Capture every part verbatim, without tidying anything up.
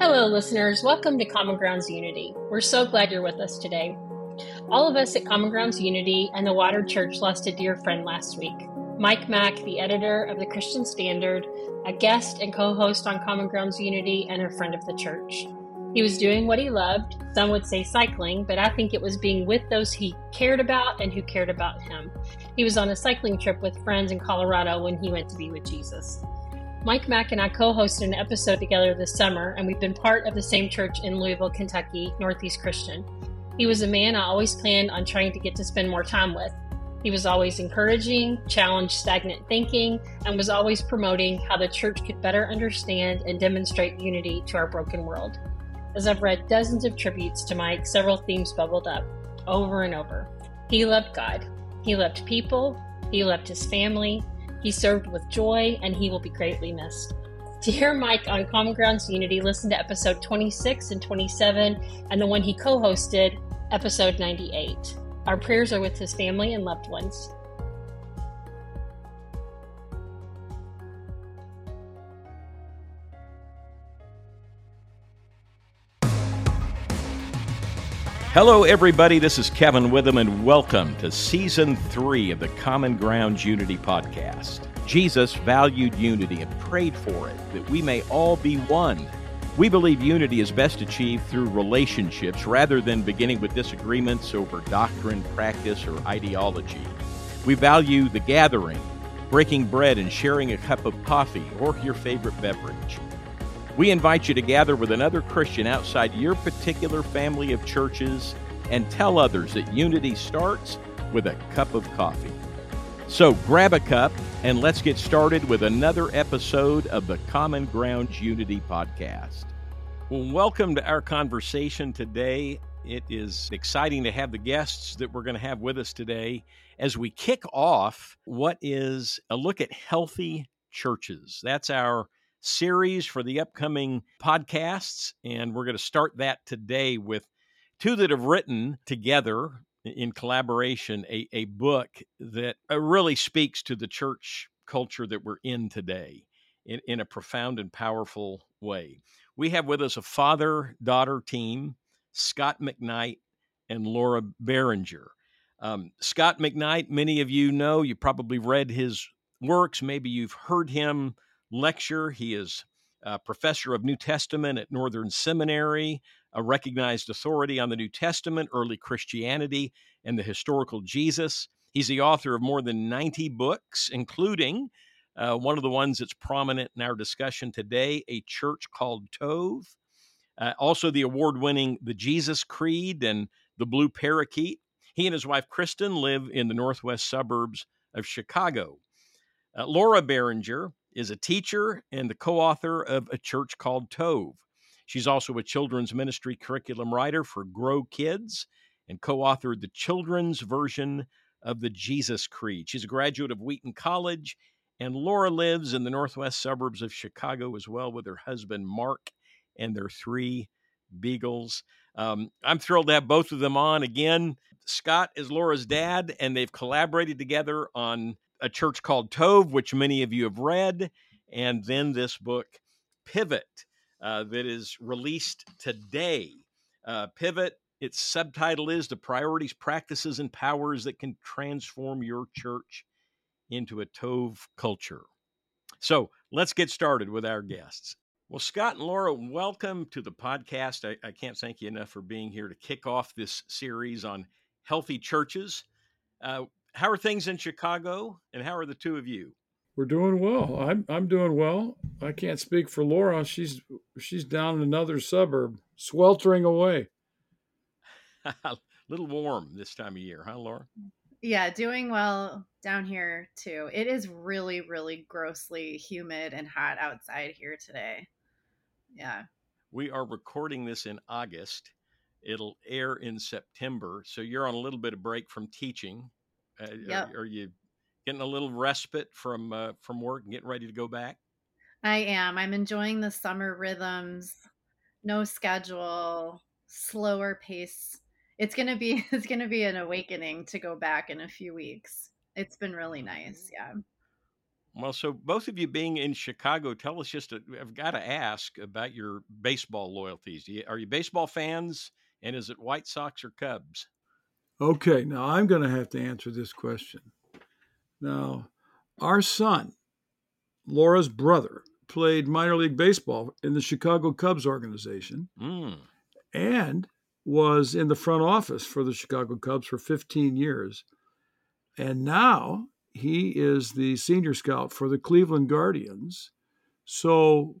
Hello, listeners. Welcome to Common Grounds Unity. We're so glad you're with us today. All of us at Common Grounds Unity and the Water Church lost a dear friend last week. Mike Mack, the editor of the Christian Standard, a guest and co-host on Common Grounds Unity, and a friend of the church. He was doing what he loved. Some would say cycling, but I think it was being with those he cared about and who cared about him. He was on a cycling trip with friends in Colorado when he went to be with Jesus. Mike Mack and I co-hosted an episode together this summer, and we've been part of the same church in Louisville, Kentucky, Northeast Christian. He was a man I always planned on trying to get to spend more time with. He was always encouraging, challenged stagnant thinking, and was always promoting how the church could better understand and demonstrate unity to our broken world. As I've read dozens of tributes to Mike, several themes bubbled up over and over. He loved God. He loved people. He loved his family. He served with joy, and he will be greatly missed. To hear Mike on Common Grounds Unity, listen to episode twenty-six and twenty-seven, and the one he co-hosted, episode ninety-eight. Our prayers are with his family and loved ones. Hello, everybody. This is Kevin Witham, and welcome to Season three of the Common Grounds Unity podcast. Jesus valued unity and prayed for it, that we may all be one. We believe unity is best achieved through relationships rather than beginning with disagreements over doctrine, practice, or ideology. We value the gathering, breaking bread and sharing a cup of coffee or your favorite beverage. We invite you to gather with another Christian outside your particular family of churches and tell others that unity starts with a cup of coffee. So grab a cup and let's get started with another episode of the Common Grounds Unity podcast. Well, welcome to our conversation today. It is exciting to have the guests that we're going to have with us today as we kick off what is a look at healthy churches. That's our series for the upcoming podcasts, and we're going to start that today with two that have written together in collaboration, a, a book that really speaks to the church culture that we're in today in, in a profound and powerful way. We have with us a father-daughter team, Scot McKnight and Laura Barringer. Um, Scot McKnight, many of you know, you probably read his works, maybe you've heard him lecture. He is a professor of New Testament at Northern Seminary, a recognized authority on the New Testament, early Christianity, and the historical Jesus. He's the author of more than ninety books, including uh, one of the ones that's prominent in our discussion today, A Church Called Tov, uh, also the award-winning The Jesus Creed and The Blue Parakeet. He and his wife, Kristen, live in the northwest suburbs of Chicago. Uh, Laura Barringer is a teacher and the co-author of A Church Called Tov. She's also a children's ministry curriculum writer for Grow Kids and co-authored the children's version of the Jesus Creed. She's a graduate of Wheaton College, and Laura lives in the northwest suburbs of Chicago as well with her husband, Mark, and their three beagles. Um, I'm thrilled to have both of them on. Again, Scot is Laura's dad, and they've collaborated together on A Church Called Tov, which many of you have read, and then this book, Pivot, Uh, that is released today. Uh, Pivot, its subtitle is The Priorities, Practices, and Powers That Can Transform Your Church into a Tov Culture. So let's get started with our guests. Well, Scot and Laura, welcome to the podcast. I, I can't thank you enough for being here to kick off this series on healthy churches. Uh, how are things in Chicago, and how are the two of you? We're doing well. I'm I'm doing well. I can't speak for Laura. She's she's down in another suburb, sweltering away. A little warm this time of year, huh, Laura? Yeah, doing well down here too. It is really, really grossly humid and hot outside here today. Yeah. We are recording this in August. It'll air in September, so you're on a little bit of break from teaching. Uh, yep. Are, are you getting a little respite from uh, from work and getting ready to go back? I am. I'm enjoying the summer rhythms, no schedule, slower pace. It's gonna be it's gonna be an awakening to go back in a few weeks. It's been really nice. Yeah. Well, so both of you being in Chicago, tell us just, a, I've got to ask about your baseball loyalties. Do you, are you baseball fans, and is it White Sox or Cubs? Okay, now I'm going to have to answer this question. Now, our son, Laura's brother, played minor league baseball in the Chicago Cubs organization mm. and was in the front office for the Chicago Cubs for fifteen years. And now he is the senior scout for the Cleveland Guardians. So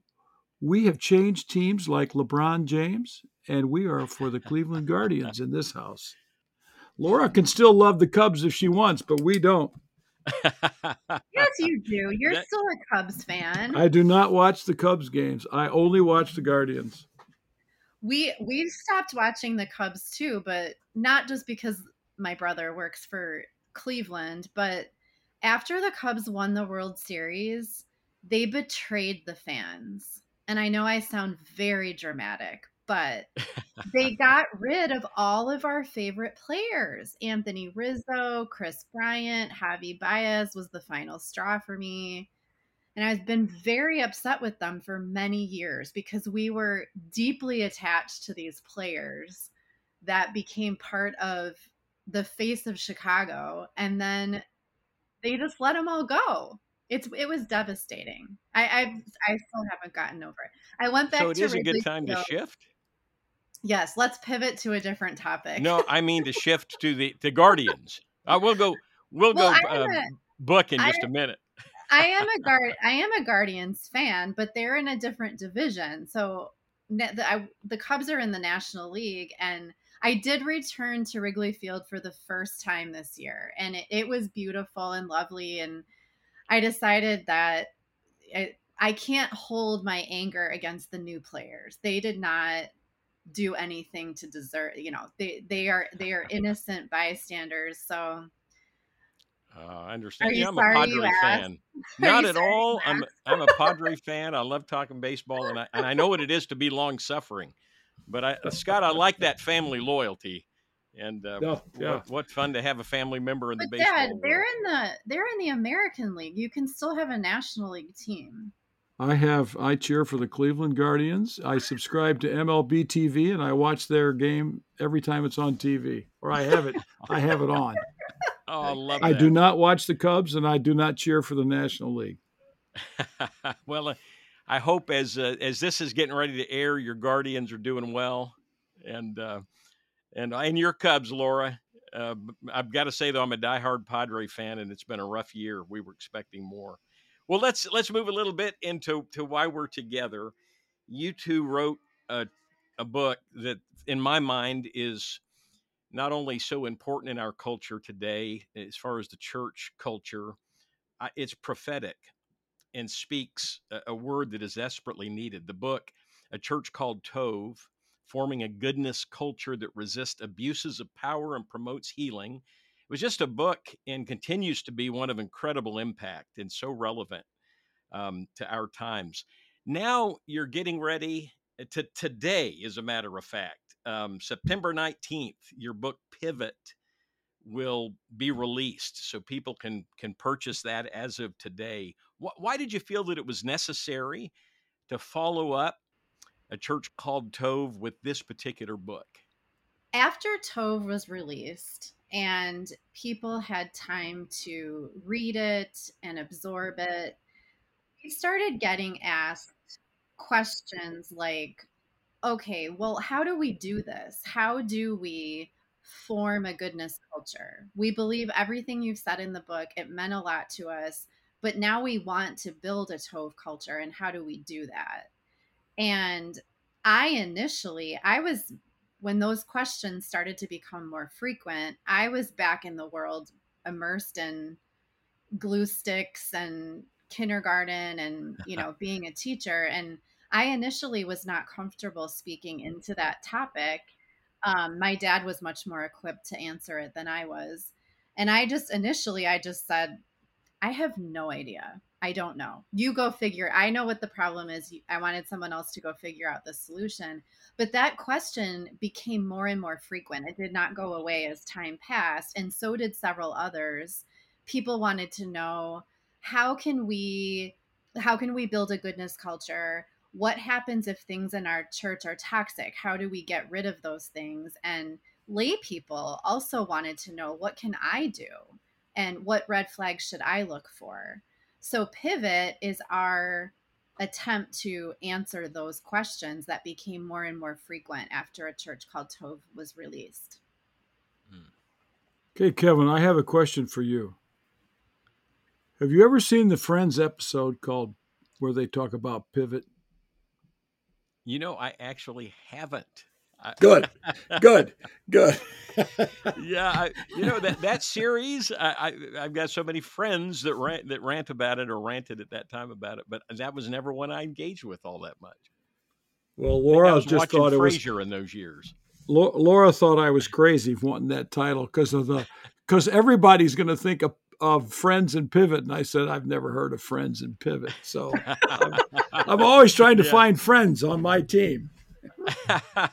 we have changed teams like LeBron James, and we are for the Cleveland Guardians in this house. Laura can still love the Cubs if she wants, but we don't. Yes, you do. You're that, still a Cubs fan. I do not watch the Cubs games. I only watch the Guardians. We we've stopped watching the Cubs too, but not just because my brother works for Cleveland, but after the Cubs won the World Series, they betrayed the fans. And I know I sound very dramatic, but they got rid of all of our favorite players. Anthony Rizzo, Chris Bryant, Javi Baez was the final straw for me. And I've been very upset with them for many years because we were deeply attached to these players that became part of the face of Chicago. And then they just let them all go. It's it was devastating. I I've, I still haven't gotten over it. I went back to. So it to is Wrigley a good time Field. To shift. Yes, let's pivot to a different topic. No, I mean to shift to the the Guardians. Uh, we'll go. We'll, well go uh, a, book in just I, a minute. I am a guard. I am a Guardians fan, but they're in a different division. So the, I, the Cubs are in the National League, and I did return to Wrigley Field for the first time this year, and it, it was beautiful and lovely. And I decided that I, I can't hold my anger against the new players. They did not do anything to deserve, you know, they, they are, they are innocent bystanders. So. Uh, I understand. Yeah, I'm a Padre fan. Not at all. I'm, I'm a Padre fan. I love talking baseball, and I, and I know what it is to be long suffering, but I, Scott, I like that family loyalty. And uh, yeah, yeah. What, what fun to have a family member in but the baseball. Dad, they're in the they're in the American League. You can still have a National League team. I have I cheer for the Cleveland Guardians. I subscribe to M L B T V, and I watch their game every time it's on T V, or I have it. I have it on. Oh, I love. I that. do not watch the Cubs, and I do not cheer for the National League. Well, uh, I hope as uh, as this is getting ready to air, your Guardians are doing well, and. Uh, And and your Cubs, Laura. Uh, I've got to say though, I'm a diehard Padre fan, and it's been a rough year. We were expecting more. Well, let's let's move a little bit into to why we're together. You two wrote a, a book that, in my mind, is not only so important in our culture today, as far as the church culture, uh, it's prophetic and speaks a, a word that is desperately needed. The book, A Church Called Tov. Forming a goodness culture that resists abuses of power and promotes healing. It was just a book and continues to be one of incredible impact and so relevant um, to our times. Now you're getting ready to today, as a matter of fact, um, September nineteenth, your book Pivot will be released so people can, can purchase that as of today. Wh- why did you feel that it was necessary to follow up A Church Called Tov with this particular book? After Tov was released and people had time to read it and absorb it, we started getting asked questions like, okay, well, how do we do this? How do we form a goodness culture? We believe everything you've said in the book. It meant a lot to us, but now we want to build a Tov culture, and how do we do that? And I initially, I was, when those questions started to become more frequent, I was back in the world immersed in glue sticks and kindergarten and, you know, being a teacher. And I initially was not comfortable speaking into that topic. Um, my dad was much more equipped to answer it than I was. And I just initially, I just said, I have no idea. I don't know. You go figure. I know what the problem is. I wanted someone else to go figure out the solution. But that question became more and more frequent. It did not go away as time passed. And so did several others. People wanted to know, how can we, how can we build a goodness culture? What happens if things in our church are toxic? How do we get rid of those things? And lay people also wanted to know, what can I do? And what red flags should I look for? So Pivot is our attempt to answer those questions that became more and more frequent after A Church Called Tov was released. Okay, Kevin, I have a question for you. Have you ever seen the Friends episode called where they talk about Pivot? You know, I actually haven't. Good, good, good. Yeah, I, you know, that that series, I, I, I've got so many friends that rant, that rant about it or ranted at that time about it, but that was never one I engaged with all that much. Well, Laura I I was just thought it was Frasier in those years. Laura thought I was crazy wanting that title because of the because everybody's going to think of, of Friends and Pivot, and I said I've never heard of Friends and Pivot, so I'm, I'm always trying to yeah. find friends on my team.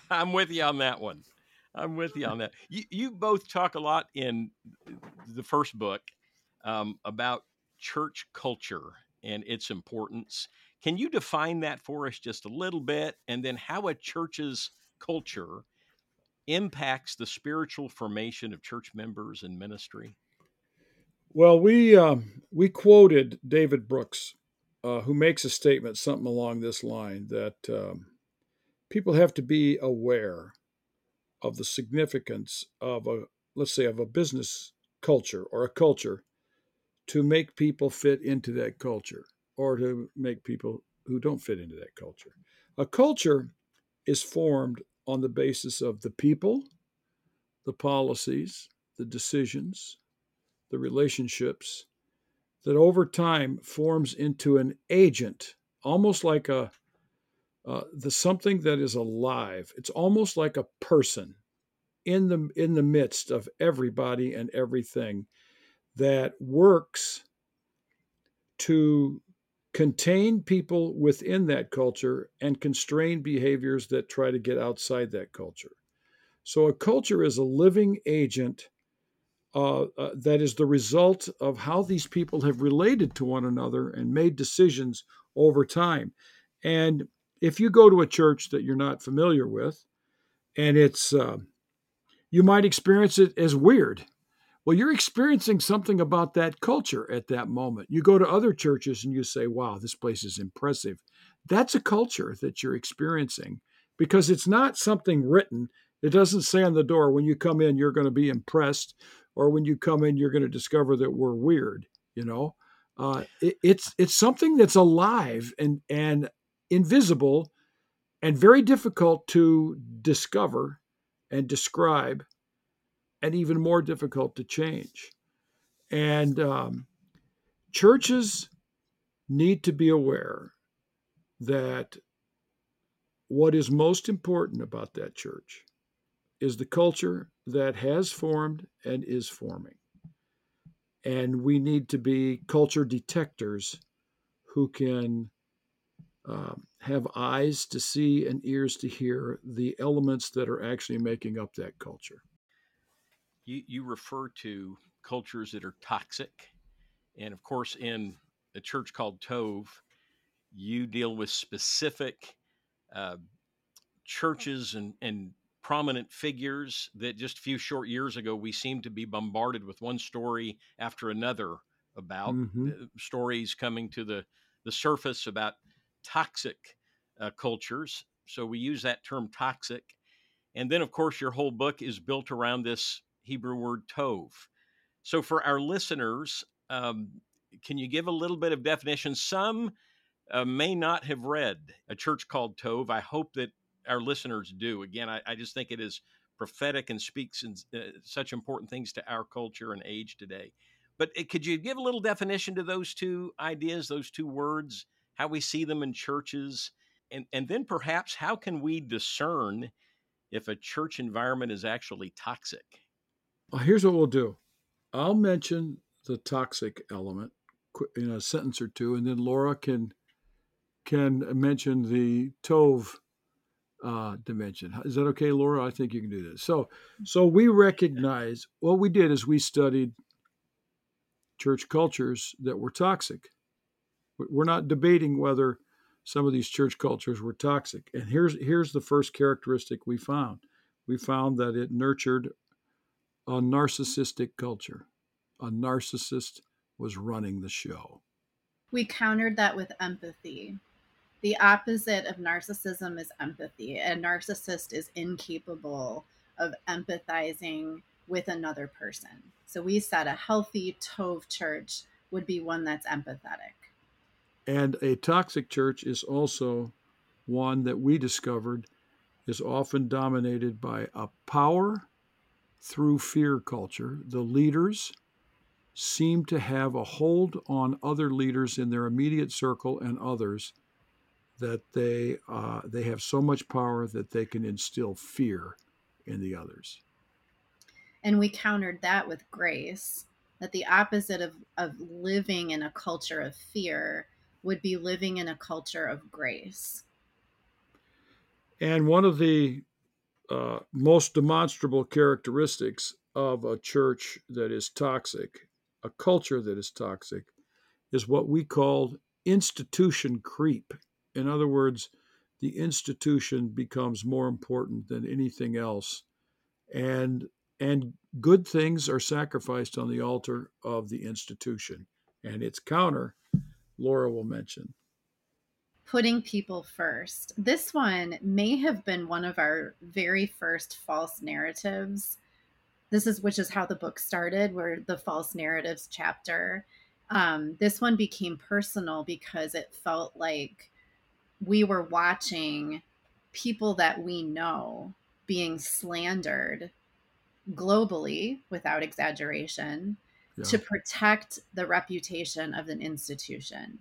I'm with you on that one. I'm with you on that. You, you both talk a lot in the first book um, about church culture and its importance. Can you define that for us just a little bit? And then how a church's culture impacts the spiritual formation of church members and ministry? Well, we um, we quoted David Brooks, uh, who makes a statement, something along this line, that um, people have to be aware of the significance of a, let's say, of a business culture or a culture to make people fit into that culture or to make people who don't fit into that culture. A culture is formed on the basis of the people, the policies, the decisions, the relationships that over time forms into an agent, almost like a Uh, the something that is alive. It's almost like a person in the in the midst of everybody and everything that works to contain people within that culture and constrain behaviors that try to get outside that culture. So a culture is a living agent uh, uh, that is the result of how these people have related to one another and made decisions over time. And if you go to a church that you're not familiar with, and it's, uh, you might experience it as weird. Well, you're experiencing something about that culture at that moment. You go to other churches and you say, wow, this place is impressive. That's a culture that you're experiencing because it's not something written. It doesn't say on the door, when you come in, you're going to be impressed, or when you come in, you're going to discover that we're weird. You know, uh, it, it's, it's something that's alive and, and, invisible and very difficult to discover and describe, and even more difficult to change. And um, churches need to be aware that what is most important about that church is the culture that has formed and is forming. And we need to be culture detectors who can Um, have eyes to see and ears to hear the elements that are actually making up that culture. You, you refer to cultures that are toxic. And of course, in A Church Called Tov, you deal with specific uh, churches and, and prominent figures that just a few short years ago, we seemed to be bombarded with one story after another about mm-hmm. stories coming to the, the surface about toxic uh, cultures. So we use that term toxic. And then, of course, your whole book is built around this Hebrew word tov. So for our listeners, um, can you give a little bit of definition? Some uh, may not have read A Church Called Tov. I hope that our listeners do. Again, I, I just think it is prophetic and speaks in uh, such important things to our culture and age today. But it, could you give a little definition to those two ideas, those two words, how we see them in churches, and, and then perhaps how can we discern if a church environment is actually toxic? Well, here's what we'll do. I'll mention the toxic element in a sentence or two, and then Laura can can mention the tov uh, dimension. Is that okay, Laura? I think you can do this. So, so we recognize, what we did is we studied church cultures that were toxic. We're not debating whether some of these church cultures were toxic. And here's here's the first characteristic we found. We found that it nurtured a narcissistic culture. A narcissist was running the show. We countered that with empathy. The opposite of narcissism is empathy. A narcissist is incapable of empathizing with another person. So we said a healthy Tov church would be one that's empathetic. And a toxic church is also one that we discovered is often dominated by a power through fear culture. The leaders seem to have a hold on other leaders in their immediate circle and others that they uh, they have so much power that they can instill fear in the others. And we countered that with grace, that the opposite of, of living in a culture of fear would be living in a culture of grace. And one of the uh, most demonstrable characteristics of a church that is toxic, a culture that is toxic, is what we call institution creep. In other words, the institution becomes more important than anything else, and and good things are sacrificed on the altar of the institution. And its counter, Laura will mention. Putting people first. This one may have been one of our very first false narratives. This is, which is how the book started, where the false narratives chapter. Um, this one became personal because it felt like we were watching people that we know being slandered globally, without exaggeration, yeah. to protect the reputation of an institution.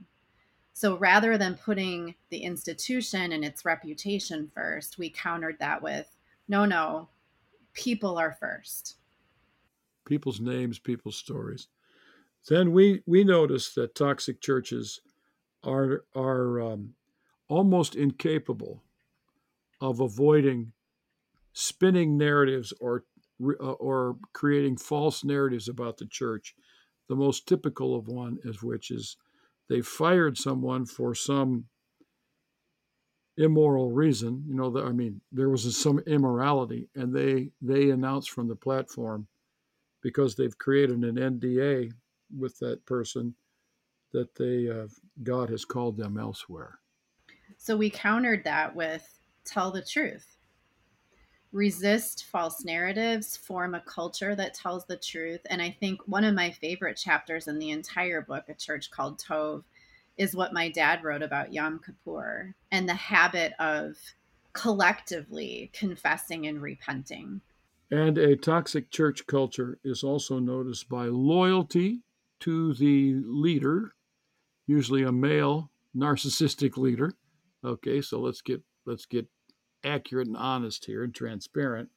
So rather than putting the institution and its reputation first, we countered that with, no, no, people are first. People's names, people's stories. Then we, we noticed that toxic churches are, are um, almost incapable of avoiding spinning narratives or or creating false narratives about the church. The most typical of one is which is they fired someone for some immoral reason. You know, the, I mean, there was some immorality, and they they announced from the platform, because they've created an N D A with that person, that they uh, God has called them elsewhere. So we countered that with tell the truth. Resist false narratives, form a culture that tells the truth. And I think one of my favorite chapters in the entire book, A Church Called Tov, is what my dad wrote about Yom Kippur and the habit of collectively confessing and repenting. And a toxic church culture is also noticed by loyalty to the leader, usually a male narcissistic leader. Okay, so let's get let's get accurate and honest here and transparent.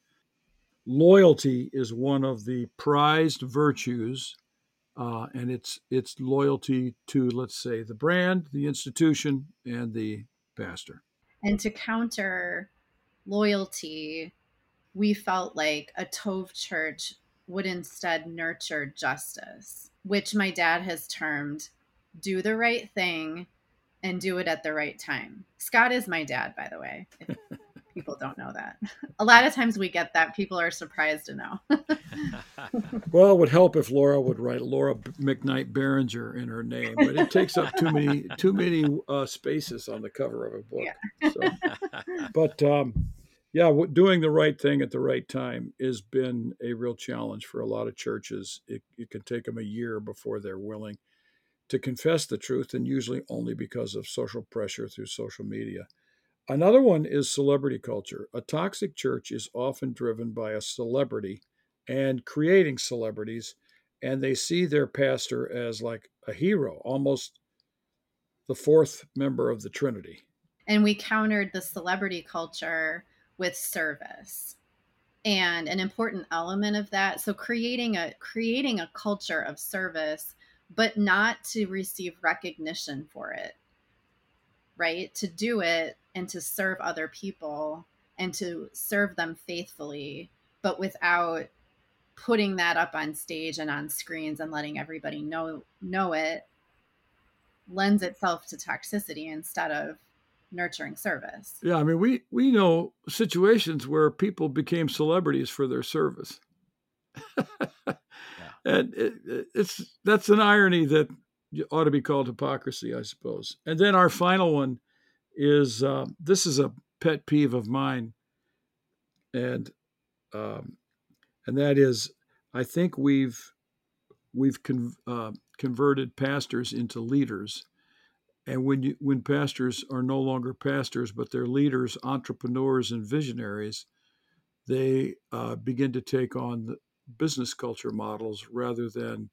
Loyalty is one of the prized virtues, uh, and it's it's loyalty to, let's say, the brand, the institution, and the pastor. And to counter loyalty, we felt like a Tov church would instead nurture justice, which my dad has termed do the right thing and do it at the right time. Scott is my dad, by the way. If- People don't know that. A lot of times we get that. People are surprised to know. Well, it would help if Laura would write Laura McKnight Barringer in her name, but it takes up too many too many uh, spaces on the cover of a book. Yeah. So, but um, yeah, doing the right thing at the right time has been a real challenge for a lot of churches. It, it can take them a year before they're willing to confess the truth, and usually only because of social pressure through social media. Another one is celebrity culture. A toxic church is often driven by a celebrity and creating celebrities, and they see their pastor as like a hero, almost the fourth member of the Trinity. And we countered the celebrity culture with service, and an important element of that. So creating a creating a culture of service, but not to receive recognition for it, right? To do it and to serve other people and to serve them faithfully, but without putting that up on stage and on screens and letting everybody know know it lends itself to toxicity instead of nurturing service. Yeah, I mean, we we know situations where people became celebrities for their service. Yeah. And it, it's that's an irony that ought to be called hypocrisy, I suppose. And then our final one is, uh, this is a pet peeve of mine, and um, and that is, I think we've we've con- uh, converted pastors into leaders. And when you, when pastors are no longer pastors, but they're leaders, entrepreneurs, and visionaries, they uh, begin to take on the business culture models rather than,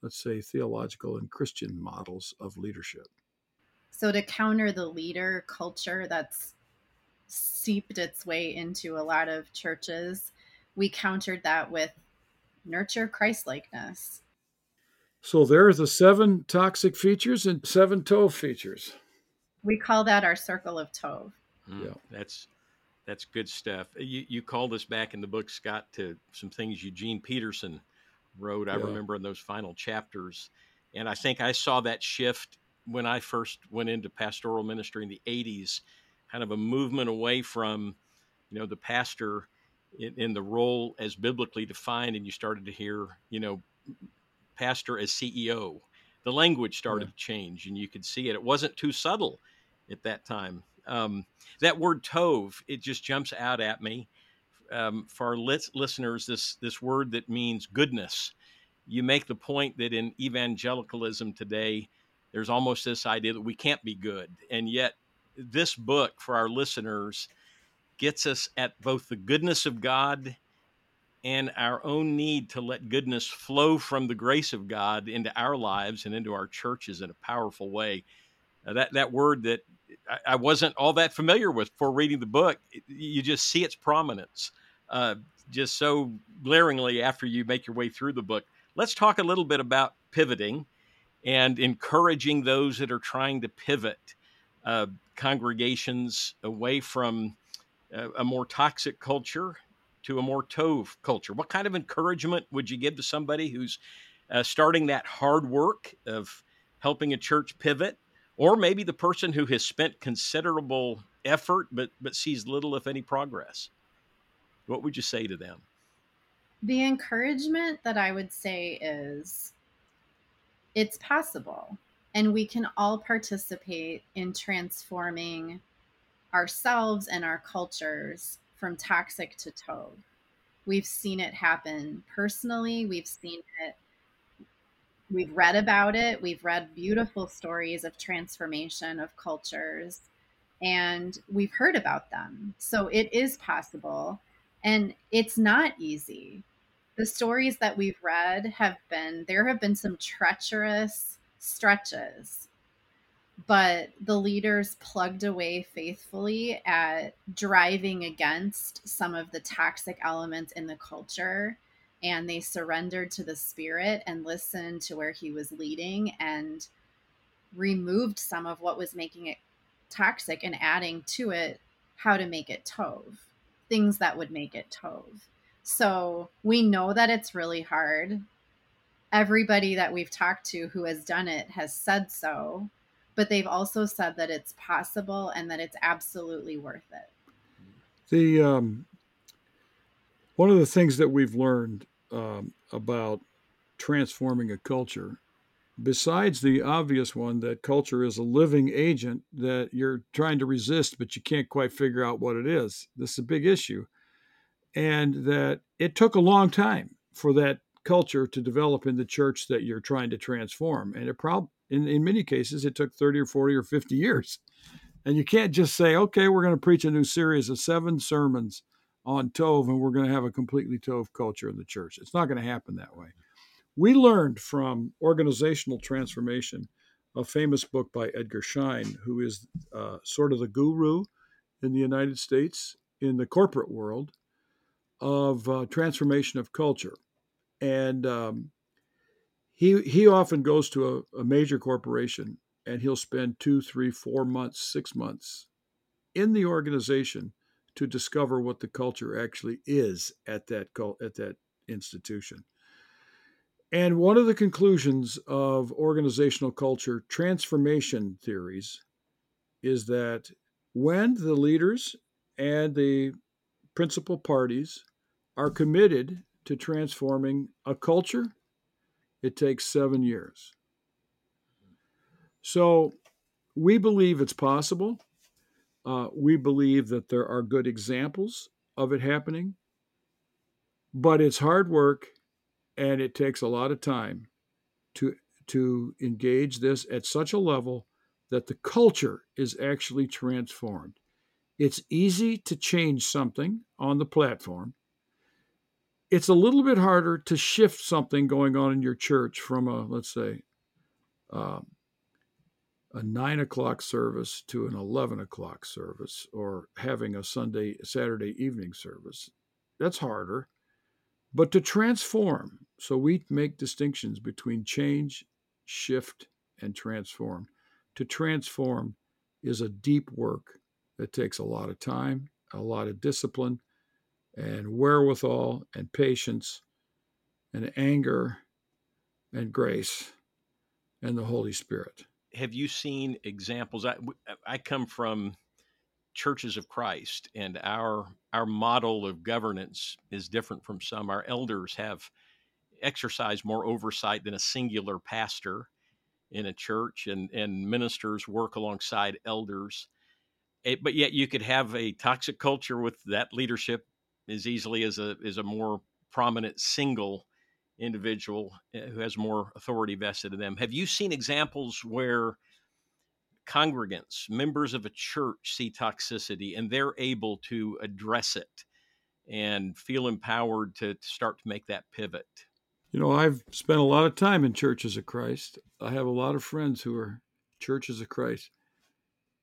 let's say, theological and Christian models of leadership. So to counter the leader culture that's seeped its way into a lot of churches, we countered that with nurture Christ-likeness. So there are the seven toxic features and seven Tov features. We call that our circle of Tov. Mm, yeah, that's that's good stuff. You you called us back in the book, Scott, to some things Eugene Peterson wrote. I yeah. remember in those final chapters, and I think I saw that shift when I first went into pastoral ministry in the eighties. Kind of a movement away from, you know, the pastor in, in the role as biblically defined, and you started to hear, you know, pastor as C E O. The language started yeah. to change, and you could see it. It wasn't too subtle at that time. Um, that word Tov, it just jumps out at me. Um, for our lit- listeners, this, this word that means goodness. You make the point that in evangelicalism today, there's almost this idea that we can't be good. And yet this book for our listeners gets us at both the goodness of God and our own need to let goodness flow from the grace of God into our lives and into our churches in a powerful way. Uh, that that word that I, I wasn't all that familiar with before reading the book, it, you just see its prominence uh, just so glaringly after you make your way through the book. Let's talk a little bit about pivoting and encouraging those that are trying to pivot uh, congregations away from a, a more toxic culture to a more Tov culture. What kind of encouragement would you give to somebody who's uh, starting that hard work of helping a church pivot, or maybe the person who has spent considerable effort but but sees little, if any, progress? What would you say to them? The encouragement that I would say is it's possible, and we can all participate in transforming ourselves and our cultures from toxic to Tov. We've seen it happen personally. We've seen it. We've read about it. We've read beautiful stories of transformation of cultures, and we've heard about them. So it is possible, and it's not easy. The stories that we've read have been, there have been some treacherous stretches, but the leaders plugged away faithfully at driving against some of the toxic elements in the culture, and they surrendered to the Spirit and listened to where he was leading and removed some of what was making it toxic and adding to it how to make it Tov, things that would make it Tov. So we know that it's really hard. Everybody that we've talked to who has done it has said so, but they've also said that it's possible and that it's absolutely worth it. The um, one of the things that we've learned um, about transforming a culture, besides the obvious one that culture is a living agent that you're trying to resist, but you can't quite figure out what it is. This is a big issue. And that it took a long time for that culture to develop in the church that you're trying to transform. And it probably, In, in many cases, it took thirty or forty or fifty years. And you can't just say, okay, we're going to preach a new series of seven sermons on Tov, and we're going to have a completely Tov culture in the church. It's not going to happen that way. We learned from organizational transformation, a famous book by Edgar Schein, who is uh, sort of the guru in the United States, in the corporate world, of uh, transformation of culture. And um He he often goes to a, a major corporation, and he'll spend two, three, four months, six months in the organization to discover what the culture actually is at that at that institution. And one of the conclusions of organizational culture transformation theories is that when the leaders and the principal parties are committed to transforming a culture, it takes seven years. So we believe it's possible. Uh, we believe that there are good examples of it happening, but it's hard work and it takes a lot of time to, to engage this at such a level that the culture is actually transformed. It's easy to change something on the platform. It's a little bit harder to shift something going on in your church from a, let's say, um, a nine o'clock service to an eleven o'clock service, or having a Sunday, Saturday evening service. That's harder, but to transform. So we make distinctions between change, shift, and transform. To transform is a deep work that takes a lot of time, a lot of discipline, and wherewithal, and patience, and anger, and grace, and the Holy Spirit. Have you seen examples? I, I come from Churches of Christ, and our our model of governance is different from some. Our elders have exercised more oversight than a singular pastor in a church, and, and ministers work alongside elders. It, but yet you could have a toxic culture with that leadership as easily as a as a more prominent single individual who has more authority vested in them. Have you seen examples where congregants, members of a church, see toxicity and they're able to address it and feel empowered to, to start to make that pivot? You know, I've spent a lot of time in Churches of Christ. I have a lot of friends who are Churches of Christ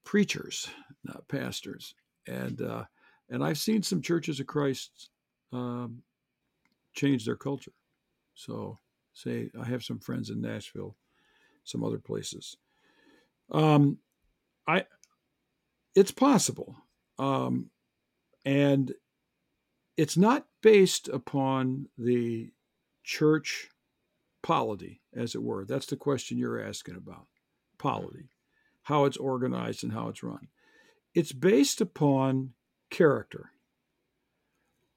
preachers, not pastors. And, uh, and I've seen some Churches of Christ um, change their culture. So, say, I have some friends in Nashville, some other places. Um, I, it's possible. Um, and it's not based upon the church polity, as it were. That's the question you're asking about, polity, how it's organized and how it's run. It's based upon character.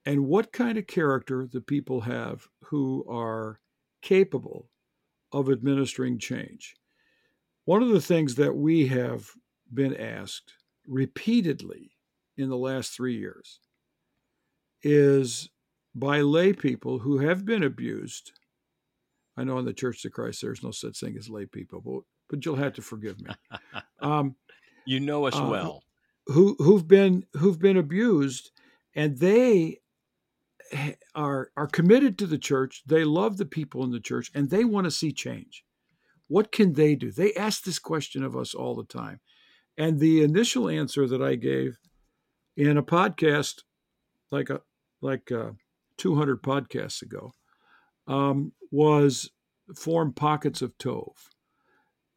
And what kind of character the people have who are capable of administering change. One of the things that we have been asked repeatedly in the last three years is by lay people who have been abused. I know in the Church of Christ there's no such thing as lay people, but, but you'll have to forgive me. Um, you know us uh, well. Who who've been who've been abused, and they are are committed to the church. They love the people in the church, and they want to see change. What can they do? They ask this question of us all the time. And the initial answer that I gave in a podcast, like a, like a two hundred podcasts ago, um, was form pockets of Tov.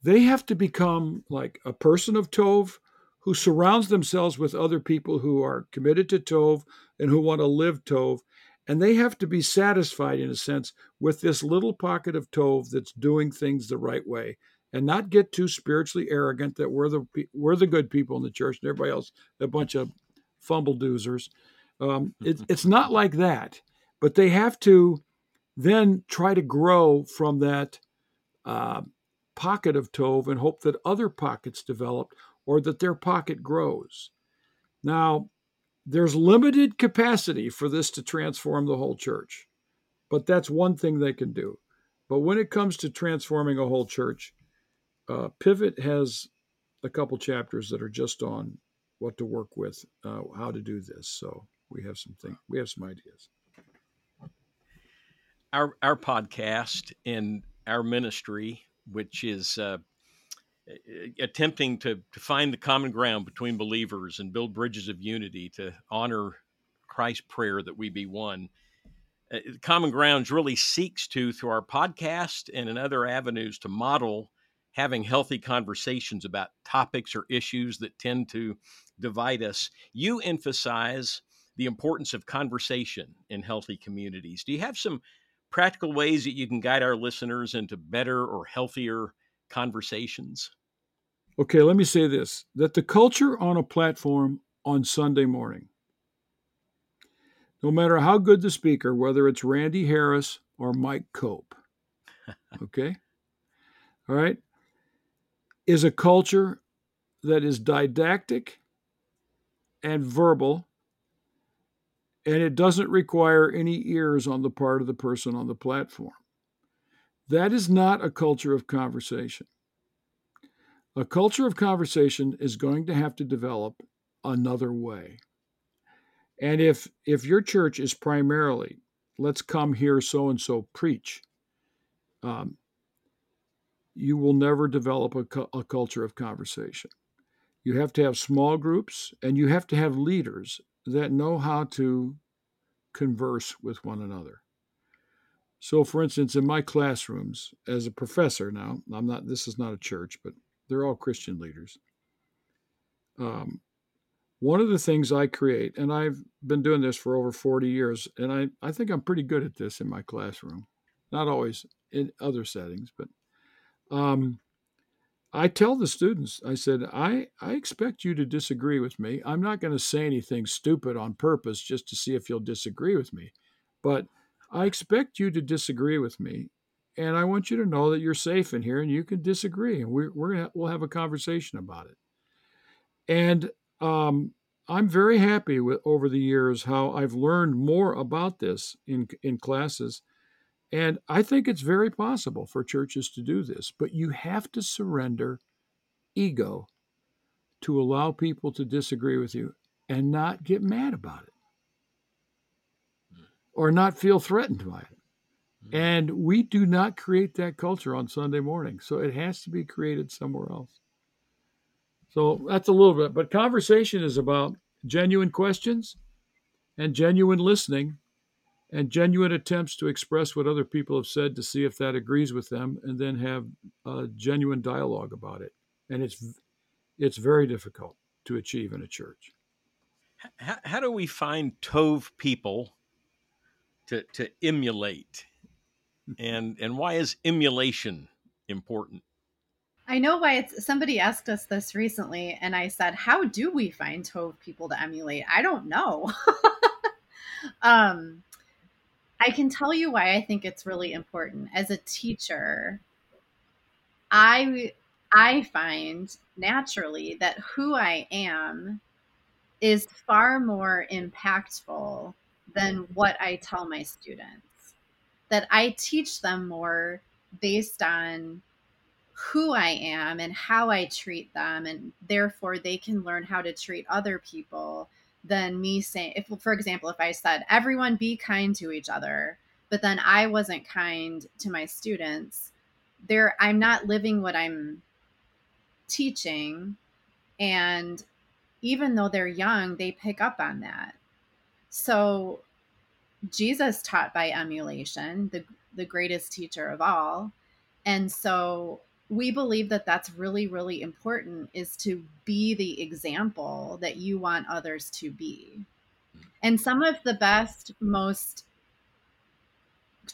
They have to become like a person of Tov who surrounds themselves with other people who are committed to Tov and who want to live Tov. And they have to be satisfied, in a sense, with this little pocket of Tov that's doing things the right way, and not get too spiritually arrogant that we're the we're the good people in the church and everybody else a bunch of fumbledoozers. Um, it, it's not like that, but they have to then try to grow from that uh, pocket of Tov and hope that other pockets develop, or that their pocket grows. Now, there's limited capacity for this to transform the whole church, but that's one thing they can do. But when it comes to transforming a whole church, uh, Pivot has a couple chapters that are just on what to work with, uh, how to do this. So we have some things, we have some ideas. Our our podcast and our ministry, which is uh, attempting to, to find the common ground between believers and build bridges of unity to honor Christ's prayer that we be one. Uh, Common Grounds really seeks to, through our podcast and in other avenues, to model having healthy conversations about topics or issues that tend to divide us. You emphasize the importance of conversation in healthy communities. Do you have some practical ways that you can guide our listeners into better or healthier conversations? Okay, let me say this, that the culture on a platform on Sunday morning, no matter how good the speaker, whether it's Randy Harris or Mike Cope, okay, all right, is a culture that is didactic and verbal, and it doesn't require any ears on the part of the person on the platform. That is not a culture of conversation. A culture of conversation is going to have to develop another way. And if if your church is primarily, let's come here, so-and-so preach, um, you will never develop a, cu- a culture of conversation. You have to have small groups, and you have to have leaders that know how to converse with one another. So, for instance, in my classrooms, as a professor now, I'm not. This is not a church, but they're all Christian leaders. Um, one of the things I create, and I've been doing this for over forty years, and I, I think I'm pretty good at this in my classroom, not always in other settings, but um, I tell the students, I said, I, I expect you to disagree with me. I'm not going to say anything stupid on purpose just to see if you'll disagree with me, but I expect you to disagree with me, and I want you to know that you're safe in here and you can disagree, and we're, we're gonna, we'll have a conversation about it. And um, I'm very happy with over the years how I've learned more about this in in classes, and I think it's very possible for churches to do this, but you have to surrender ego to allow people to disagree with you and not get mad about it, or not feel threatened by it. And we do not create that culture on Sunday morning, so it has to be created somewhere else. So that's a little bit, but conversation is about genuine questions and genuine listening and genuine attempts to express what other people have said to see if that agrees with them, and then have a genuine dialogue about it. And it's it's very difficult to achieve in a church. How, how do we find Tov people To, to emulate, and and why is emulation important? I know why it's. Somebody asked us this recently, and I said, "How do we find Tov people to emulate?" I don't know. um, I can tell you why I think it's really important. As a teacher, I I find naturally that who I am is far more impactful than what I tell my students, that I teach them more based on who I am and how I treat them. And therefore they can learn how to treat other people than me saying, if, for example, if I said, everyone be kind to each other, but then I wasn't kind to my students there, I'm not living what I'm teaching. And even though they're young, they pick up on that. So Jesus taught by emulation, the, the greatest teacher of all. And so we believe that that's really, really important, is to be the example that you want others to be. And some of the best, most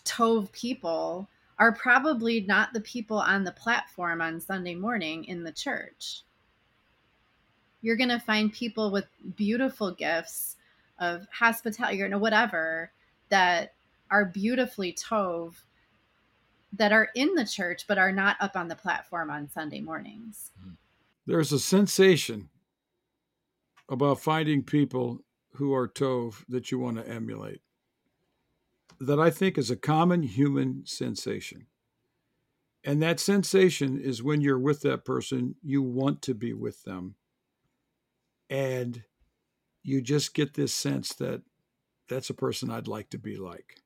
Tov people are probably not the people on the platform on Sunday morning in the church. You're going to find people with beautiful gifts of hospitality or whatever that are beautifully Tov that are in the church, but are not up on the platform on Sunday mornings. There's a sensation about finding people who are Tov that you want to emulate that I think is a common human sensation. And that sensation is when you're with that person, you want to be with them. And you just get this sense that that's a person I'd like to be like.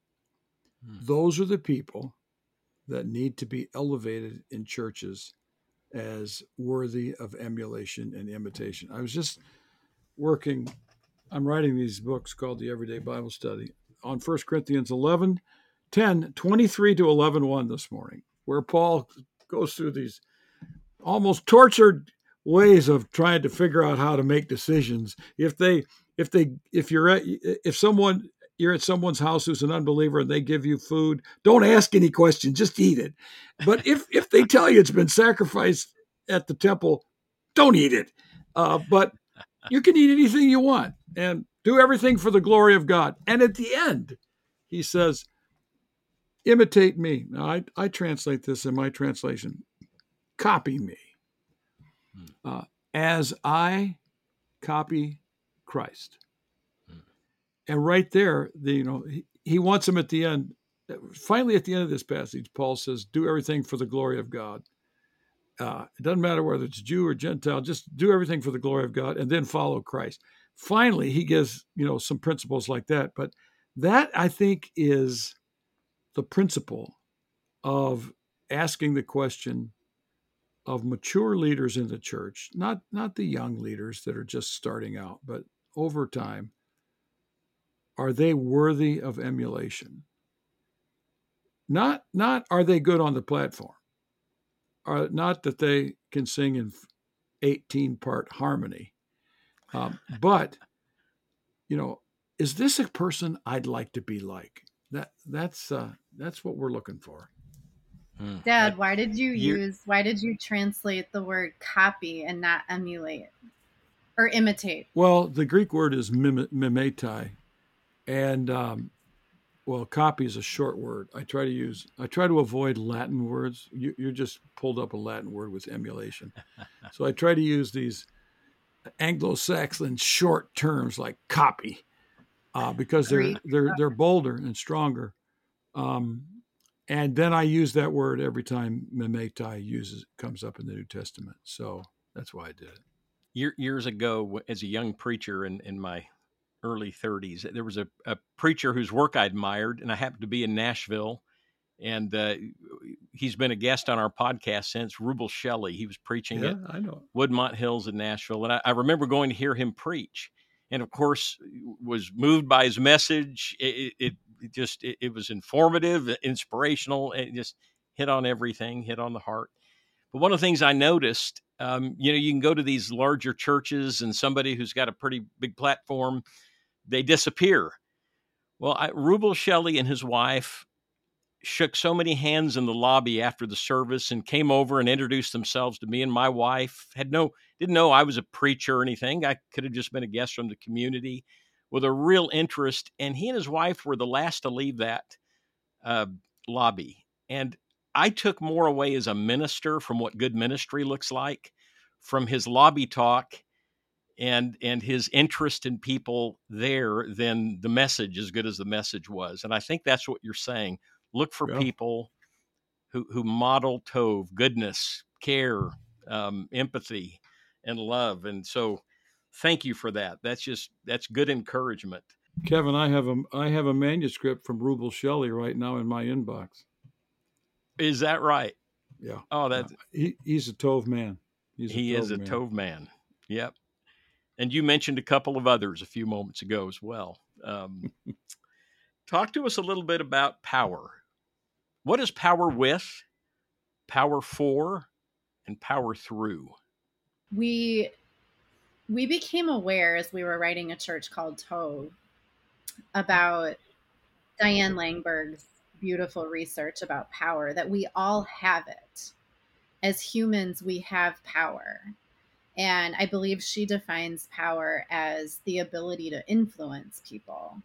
Hmm. Those are the people that need to be elevated in churches as worthy of emulation and imitation. I was just working, I'm writing these books called The Everyday Bible Study on First Corinthians eleven, ten, twenty-three to eleven, one this morning, where Paul goes through these almost tortured ways of trying to figure out how to make decisions. If they if they if you're at, if someone you're at someone's house who's an unbeliever and they give you food, don't ask any questions, just eat it. But if if they tell you it's been sacrificed at the temple, don't eat it. Uh, but you can eat anything you want and do everything for the glory of God. And at the end, he says, imitate me. Now, I, I translate this in my translation. Copy me uh, as I copy Christ. And right there, the, you know, he, he wants him at the end. Finally, at the end of this passage, Paul says, do everything for the glory of God. Uh, it doesn't matter whether it's Jew or Gentile, just do everything for the glory of God and then follow Christ. Finally, he gives, you know, some principles like that. But that, I think, is the principle of asking the question of mature leaders in the church, not, not the young leaders that are just starting out, but over time, are they worthy of emulation? Not, not are they good on the platform? Are not that they can sing in eighteen-part harmony. Um, but, you know, is this a person I'd like to be like? That that's uh, that's what we're looking for. Dad, why did you use, why did you translate the word copy and not emulate or imitate? Well, the Greek word is mim- mimetai. And, um, well, copy is a short word. I try to use, I try to avoid Latin words. You, you just pulled up a Latin word with emulation. So I try to use these Anglo-Saxon short terms like copy, uh, because they're, they're, they're bolder and stronger. Um, and then I use that word every time mimetai uses, comes up in the New Testament. So that's why I did it. Year, years ago, as a young preacher in, in my early thirties, there was a, a preacher whose work I admired, and I happened to be in Nashville, and uh, he's been a guest on our podcast since, Rubel Shelley. He was preaching yeah, at I know. Woodmont Hills in Nashville, and I, I remember going to hear him preach, and of course was moved by his message. It, it, it just it, it was informative, inspirational, and just hit on everything, hit on the heart. But one of the things I noticed, um, you know, you can go to these larger churches, and somebody who's got a pretty big platform, they disappear. Well, I, Rubel Shelley and his wife shook so many hands in the lobby after the service and came over and introduced themselves to me and my wife. Had no, didn't know I was a preacher or anything. I could have just been a guest from the community with a real interest. And he and his wife were the last to leave that uh, lobby. And I took more away as a minister from what good ministry looks like, from his lobby talk and and his interest in people there than the message, as good as the message was. And I think that's what you're saying. Look for yeah. people who who model Tov, goodness, care, um, empathy, and love. And so thank you for that. That's just, that's good encouragement. Kevin, I have a, I have a manuscript from Rubel Shelley right now in my inbox. Is that right? Yeah. Oh, that he, he's a Tov man. He's a he Tov is a man. Tov man. Yep. And you mentioned a couple of others a few moments ago as well. Um, talk to us a little bit about power. What is power with, power for, and power through? We we became aware as we were writing A Church Called Tov about Diane Langberg's beautiful research about power, that we all have it. As humans, we have power. And I believe she defines power as the ability to influence people.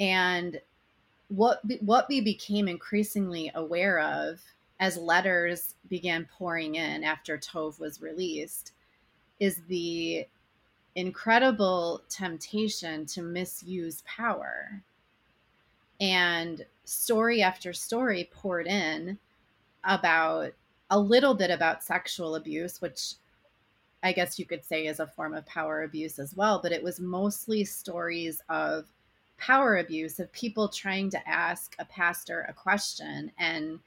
And what what we became increasingly aware of as letters began pouring in after Tov was released is the incredible temptation to misuse power. And story after story poured in about a little bit about sexual abuse, which I guess you could say is a form of power abuse as well. But it was mostly stories of power abuse, of people trying to ask a pastor a question and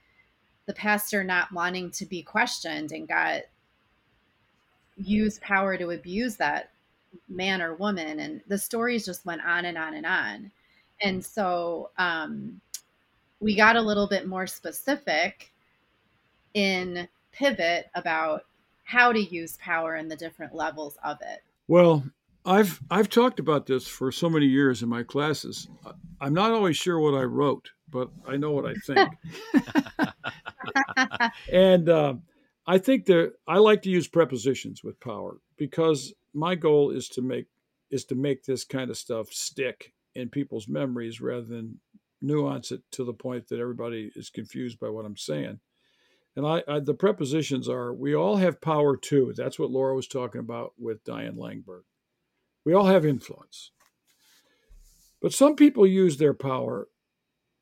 the pastor not wanting to be questioned, and got used power to abuse that man or woman. And the stories just went on and on and on. And so um, we got a little bit more specific in Pivot about how to use power and the different levels of it. Well, I've I've talked about this for so many years in my classes. I'm not always sure what I wrote, but I know what I think. And uh, I think that I like to use prepositions with power, because my goal is to make is to make this kind of stuff stick in people's memories rather than nuance it to the point that everybody is confused by what I'm saying. And I, I the prepositions are, we all have power too. That's what Laura was talking about with Diane Langberg. We all have influence. But some people use their power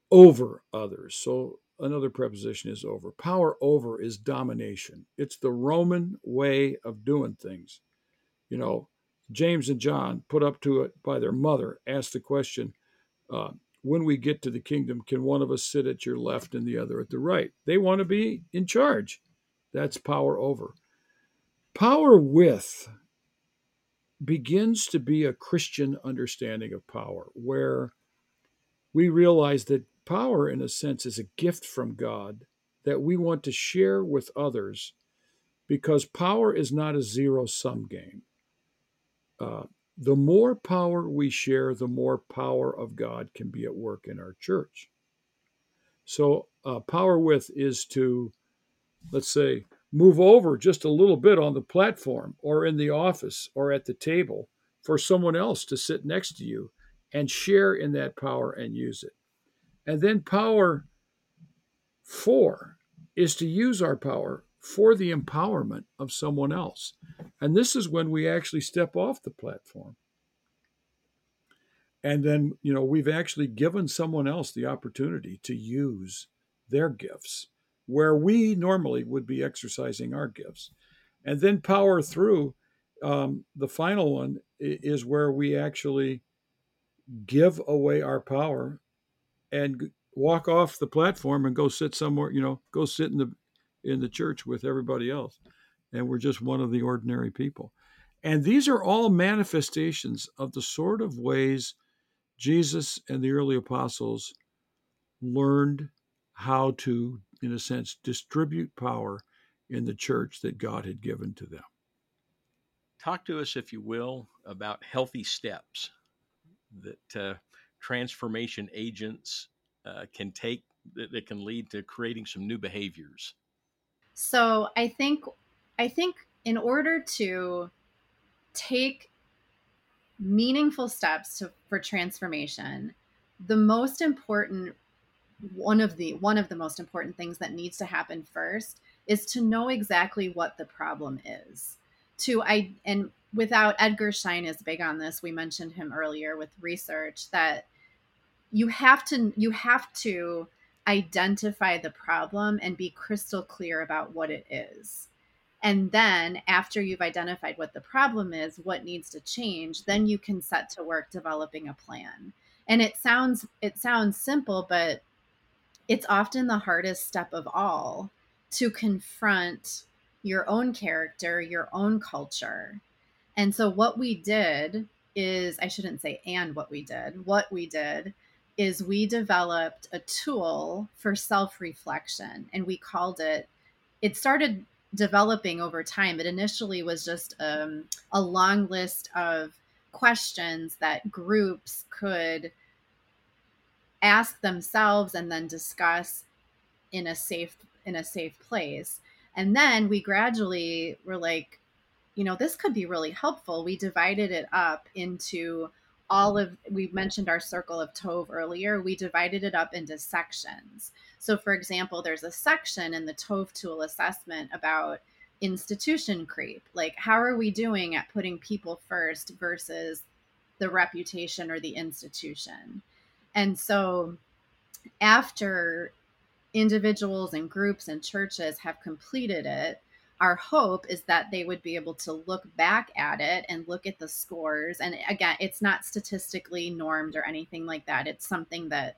over others. So another preposition is over. Power over is domination. It's the Roman way of doing things. You know, James and John, put up to it by their mother, asked the question, uh, when we get to the kingdom, can one of us sit at your left and the other at the right? They want to be in charge. That's power over. Power with begins to be a Christian understanding of power, where we realize that power, in a sense, is a gift from God that we want to share with others, because power is not a zero-sum game. Uh, the more power we share, the more power of God can be at work in our church. So uh, power with is to, let's say, move over just a little bit on the platform or in the office or at the table for someone else to sit next to you and share in that power and use it. And then power for is to use our power for the empowerment of someone else. And this is when we actually step off the platform. And then, you know, we've actually given someone else the opportunity to use their gifts, where we normally would be exercising our gifts. And then power through, um, the final one, is where we actually give away our power and walk off the platform and go sit somewhere, you know, go sit in the in the church with everybody else. And we're just one of the ordinary people. And these are all manifestations of the sort of ways Jesus and the early apostles learned how to, in a sense, distribute power in the church that God had given to them. Talk to us, if you will, about healthy steps that uh, transformation agents uh, can take that, that can lead to creating some new behaviors. So I think, I think in order to take meaningful steps to, for transformation, the most important One of the one of the most important things that needs to happen first is to know exactly what the problem is. To I and without Edgar Schein is big on this. We mentioned him earlier with research that you have to you have to identify the problem and be crystal clear about what it is. And then after you've identified what the problem is, what needs to change, then you can set to work developing a plan. And it sounds it sounds simple, but it's often the hardest step of all, to confront your own character, your own culture. And so what we did is, I shouldn't say and what we did, what we did is we developed a tool for self-reflection, and we called it, it started developing over time. It initially was just um, a long list of questions that groups could ask themselves and then discuss in a safe, in a safe place. And then we gradually were like, you know, this could be really helpful. We divided it up into all of, we mentioned our circle of Tov earlier. We divided it up into sections. So for example, there's a section in the Tov tool assessment about institution creep. Like, how are we doing at putting people first versus the reputation or the institution? And so after individuals and groups and churches have completed it, our hope is that they would be able to look back at it and look at the scores. And again, it's not statistically normed or anything like that. It's something that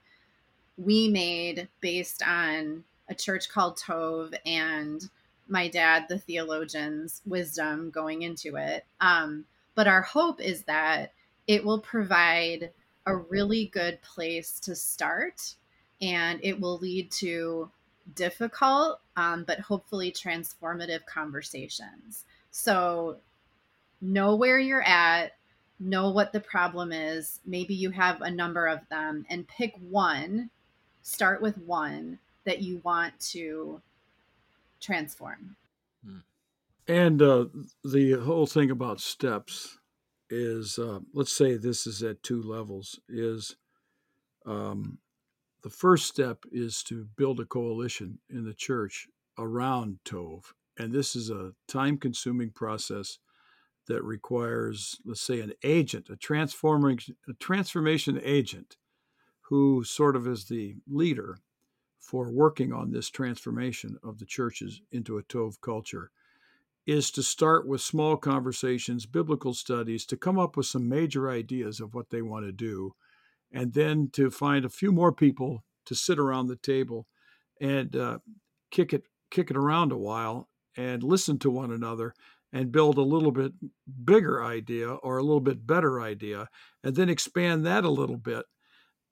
we made based on A Church Called Tov and my dad, the theologian's wisdom going into it. Um, but our hope is that it will provide a really good place to start, and it will lead to difficult, um, but hopefully transformative conversations. So know where you're at, know what the problem is. Maybe you have a number of them, and pick one, start with one that you want to transform. And uh, the whole thing about steps is, uh, let's say this is at two levels, is um, the first step is to build a coalition in the church around Tov. And this is a time-consuming process that requires, let's say, an agent, a transforming, a transformation agent who sort of is the leader for working on this transformation of the churches into a Tov culture, is to start with small conversations, biblical studies, to come up with some major ideas of what they want to do, and then to find a few more people to sit around the table and uh, kick it kick it around a while and listen to one another and build a little bit bigger idea or a little bit better idea, and then expand that a little bit.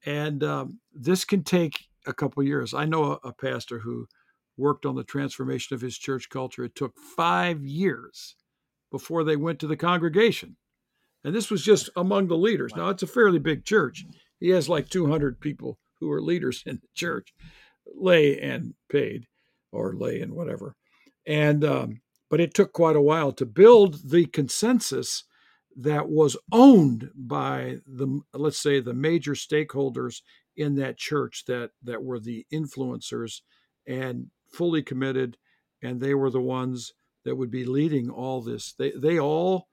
And um, this can take a couple of years. I know a, a pastor who worked on the transformation of his church culture. It took five years before they went to the congregation. And this was just among the leaders. Now, it's a fairly big church. He has like two hundred people who are leaders in the church, lay and paid, or lay and whatever. And um, but it took quite a while to build the consensus that was owned by the, let's say, the major stakeholders in that church that that were the influencers and fully committed, and they were the ones that would be leading all this. They they all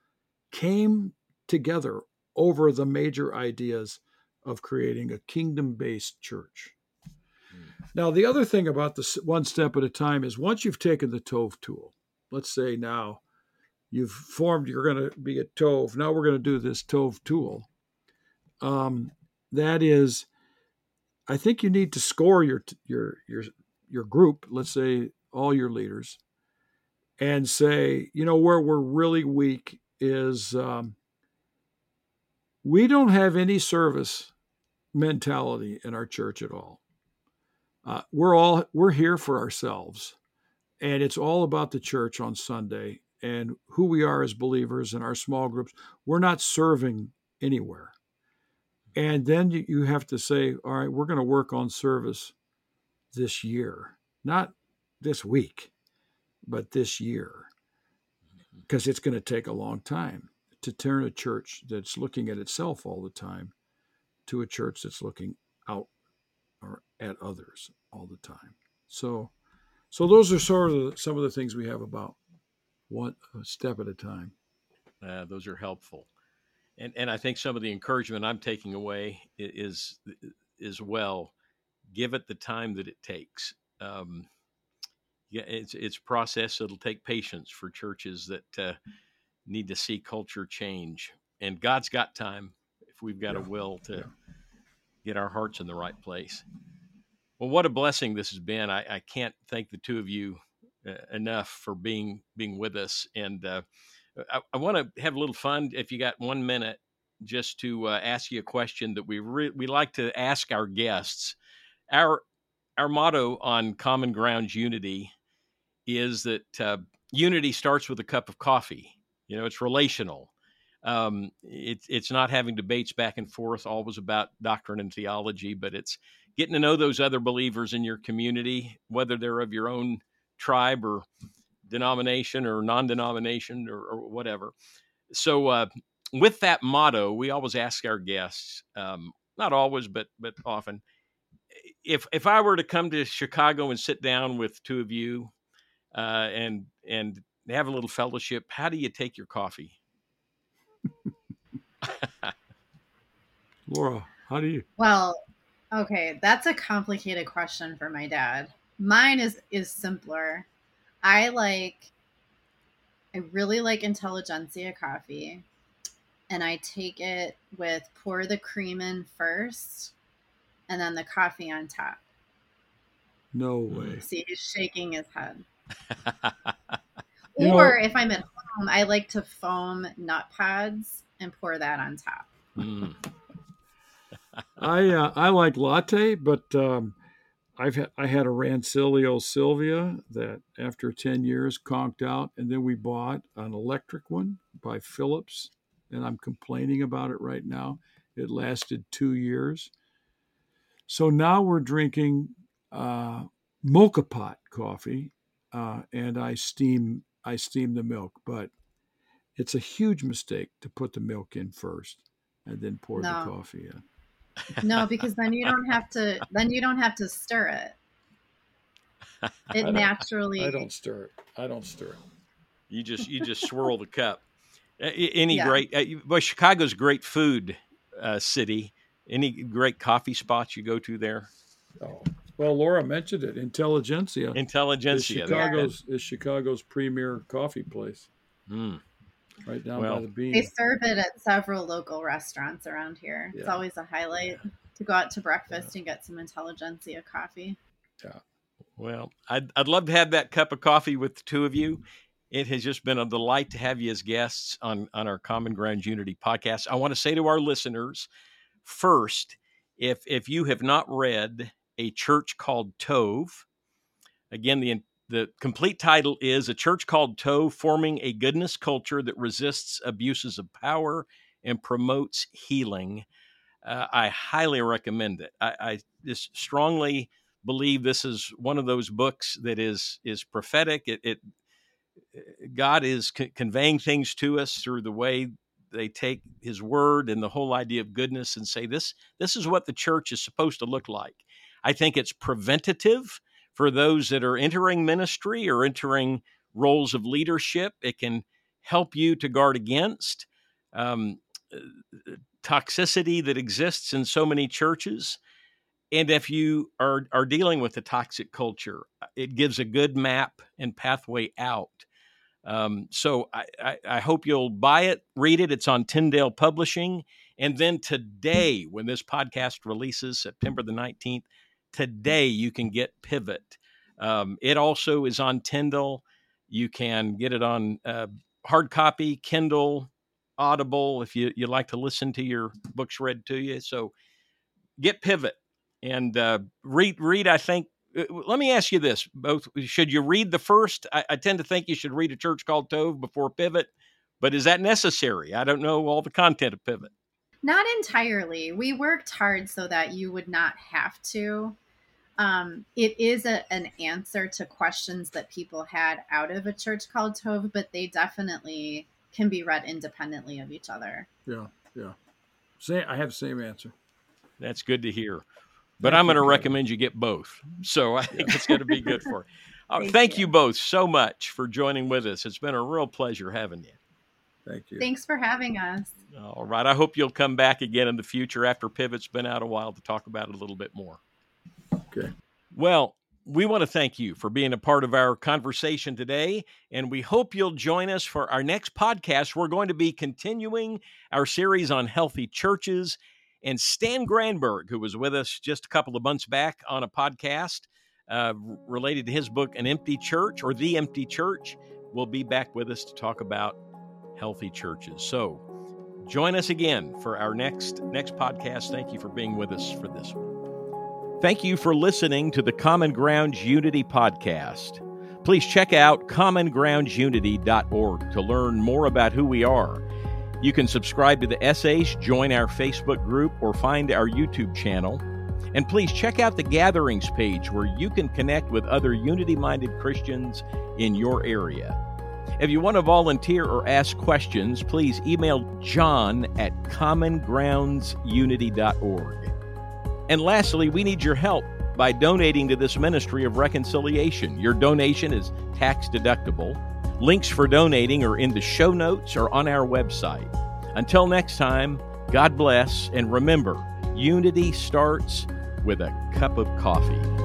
came together over the major ideas of creating a kingdom-based church. Mm. Now, the other thing about the one step at a time is once you've taken the Tov tool, let's say now you've formed, you're going to be a Tov. Now we're going to do this Tov tool. Um, that is, I think you need to score your your your your group, let's say all your leaders, and say, you know, where we're really weak is um, we don't have any service mentality in our church at all. Uh, we're all, we're here for ourselves, and it's all about the church on Sunday and who we are as believers and our small groups. We're not serving anywhere. And then you have to say, all right, we're going to work on service this year, not this week, but this year, because it's going to take a long time to turn a church that's looking at itself all the time to a church that's looking out or at others all the time. So, so those are sort of the, some of the things we have about one step at a time. Uh, those are helpful. And and I think some of the encouragement I'm taking away is, is well, give it the time that it takes. Um, yeah, it's it's a process. It'll take patience for churches that uh, need to see culture change. And God's got time if we've got yeah. a will to yeah. get our hearts in the right place. Well, what a blessing this has been. I, I can't thank the two of you uh, enough for being being with us. And uh, I, I want to have a little fun. If you got one minute, just to uh, ask you a question that we re- we like to ask our guests. Our our motto on Common Grounds Unity is that uh, unity starts with a cup of coffee. You know, it's relational. Um, it's it's not having debates back and forth, always about doctrine and theology, but it's getting to know those other believers in your community, whether they're of your own tribe or denomination or non-denomination or, or whatever. So uh, with that motto, we always ask our guests, um, not always, but but often, If if I were to come to Chicago and sit down with two of you uh, and and have a little fellowship, how do you take your coffee? Laura, how do you? Well, okay, that's a complicated question for my dad. Mine is is simpler. I like, I really like Intelligentsia coffee, and I take it with pour the cream in first, and then the coffee on top. No way. See, he's shaking his head. Or know, if I'm at home, I like to foam nut pods and pour that on top. Mm. I uh, I like latte, but um, I've ha- I had a Rancilio Silvia that after ten years conked out, and then we bought an electric one by Philips. and I'm complaining about it right now. It lasted two years. So now we're drinking uh, mocha pot coffee, uh, and I steam I steam the milk. But it's a huge mistake to put the milk in first and then pour no. the coffee in. No, because then you don't have to. Then you don't have to stir it. It naturally. I don't, I don't stir it. I don't stir it. You just you just swirl the cup. Any yeah. great? Well, Chicago's great food uh, city. Any great coffee spots you go to there? Oh well, Laura mentioned it. Intelligentsia. Intelligentsia. Is Chicago's yeah. is Chicago's premier coffee place. Mm. Right down well, by the bean. They serve it at several local restaurants around here. Yeah. It's always a highlight yeah. to go out to breakfast yeah. and get some Intelligentsia coffee. Yeah. Well, I'd I'd love to have that cup of coffee with the two of you. It has just been a delight to have you as guests on, on our Common Grounds Unity podcast. I want to say to our listeners first, if if you have not read A Church Called Tov, again, the The complete title is A Church Called Tov, Forming a Goodness Culture That Resists Abuses of Power and Promotes Healing. Uh, I highly recommend it. I, I just strongly believe this is one of those books that is is prophetic. It, it God is co- conveying things to us through the way they take his word and the whole idea of goodness and say, this, this is what the church is supposed to look like. I think it's preventative. For those that are entering ministry or entering roles of leadership, it can help you to guard against um, toxicity that exists in so many churches. And if you are, are dealing with a toxic culture, it gives a good map and pathway out. Um, so I, I, I hope you'll buy it, read it. It's on Tyndale Publishing. And then today, when this podcast releases, September the nineteenth, today, you can get Pivot. Um, it also is on Tyndale. You can get it on uh, hard copy, Kindle, Audible, if you, you like to listen to your books read to you. So get Pivot and uh, read, read, I think. Let me ask you this. Both, should you read the first? I, I tend to think you should read A Church Called Tov before Pivot, but is that necessary? I don't know all the content of Pivot. Not entirely. We worked hard so that you would not have to. Um, it is a, an answer to questions that people had out of A Church Called Tov, but they definitely can be read independently of each other. Yeah, yeah. Same, I have the same answer. That's good to hear. But thank I'm going to recommend you get both. So I think yeah. it's going to be good for you. Uh, thank thank you. you both so much for joining with us. It's been a real pleasure having you. Thank you. Thanks for having us. All right. I hope you'll come back again in the future after Pivot's been out a while to talk about it a little bit more. Okay. Well, we want to thank you for being a part of our conversation today, and we hope you'll join us for our next podcast. We're going to be continuing our series on healthy churches, and Stan Granberg, who was with us just a couple of months back on a podcast uh, related to his book, An Empty Church or The Empty Church, will be back with us to talk about healthy churches. So join us again for our next next podcast. Thank you for being with us for this one. Thank you for listening to the Common Grounds Unity podcast. Please check out common grounds unity dot org to learn more about who we are. You can subscribe to the essays, join our Facebook group, or find our YouTube channel. And please check out the Gatherings page where you can connect with other unity-minded Christians in your area. If you want to volunteer or ask questions, please email John at common grounds unity dot org. And lastly, we need your help by donating to this ministry of reconciliation. Your donation is tax deductible. Links for donating are in the show notes or on our website. Until next time, God bless, and remember, unity starts with a cup of coffee.